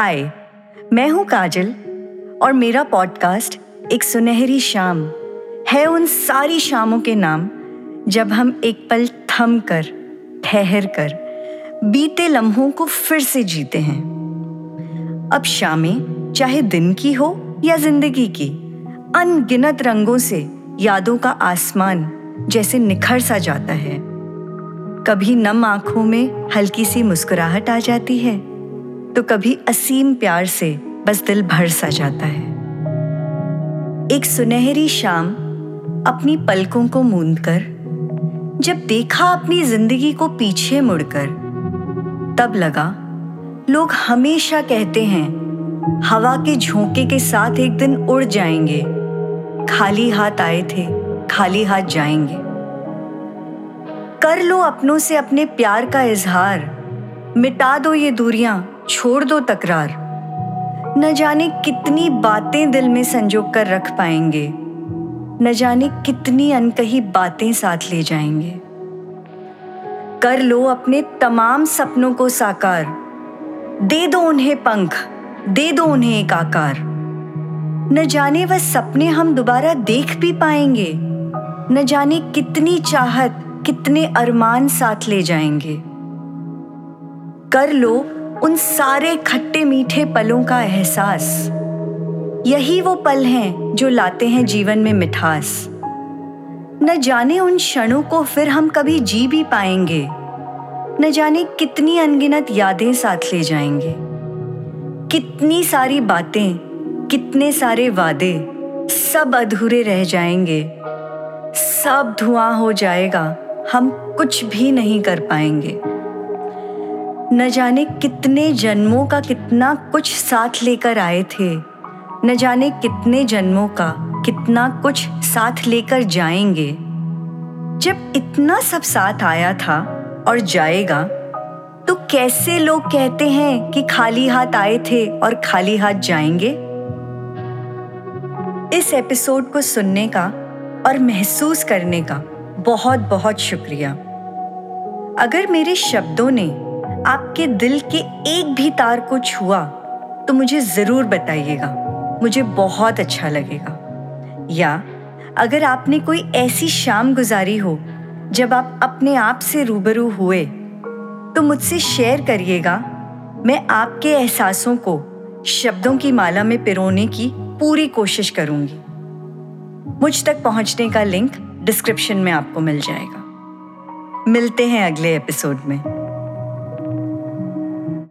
हाय, मैं हूँ काजल और मेरा पॉडकास्ट एक सुनहरी शाम है उन सारी शामों के नाम जब हम एक पल थम कर, ठहर कर बीते लम्हों को फिर से जीते हैं। अब शामें चाहे दिन की हो या जिंदगी की, अनगिनत रंगों से यादों का आसमान जैसे निखर सा जाता है। कभी नम आंखों में हल्की सी मुस्कुराहट आ जाती है, तो कभी असीम प्यार से बस दिल भर सा जाता है। एक सुनहरी शाम अपनी पलकों को मूंद कर, जब देखा अपनी जिंदगी को पीछे मुड़कर, तब लगा लोग हमेशा कहते हैं हवा के झोंके के साथ एक दिन उड़ जाएंगे, खाली हाथ आए थे खाली हाथ जाएंगे। कर लो अपनों से अपने प्यार का इजहार, मिटा दो ये दूरियां, छोड़ दो तकरार। न जाने कितनी बातें दिल में संजोग कर रख पाएंगे, न जाने कितनी अनकही बातें साथ ले जाएंगे। कर लो अपने तमाम सपनों को साकार, दे दो उन्हें पंख, दे दो उन्हें एक आकार। न जाने वह सपने हम दोबारा देख भी पाएंगे, न जाने कितनी चाहत, कितने अरमान साथ ले जाएंगे। कर लो उन सारे खट्टे मीठे पलों का एहसास, यही वो पल हैं जो लाते हैं जीवन में मिठास। न जाने उन क्षणों को फिर हम कभी जी भी पाएंगे, न जाने कितनी अनगिनत यादें साथ ले जाएंगे। कितनी सारी बातें, कितने सारे वादे, सब अधूरे रह जाएंगे, सब धुआं हो जाएगा, हम कुछ भी नहीं कर पाएंगे। न जाने कितने जन्मों का कितना कुछ साथ लेकर आए थे, न जाने कितने जन्मों का कितना कुछ साथ लेकर जाएंगे। जब इतना सब साथ आया था और जाएगा, तो कैसे लोग कहते हैं कि खाली हाथ आए थे और खाली हाथ जाएंगे। इस एपिसोड को सुनने का और महसूस करने का बहुत बहुत शुक्रिया। अगर मेरे शब्दों ने आपके दिल के एक भी तार को छुआ तो मुझे ज़रूर बताइएगा, मुझे बहुत अच्छा लगेगा। या अगर आपने कोई ऐसी शाम गुजारी हो जब आप अपने आप से रूबरू हुए, तो मुझसे शेयर करिएगा। मैं आपके एहसासों को शब्दों की माला में पिरोने की पूरी कोशिश करूँगी। मुझ तक पहुँचने का लिंक डिस्क्रिप्शन में आपको मिल जाएगा। मिलते हैं अगले एपिसोड में।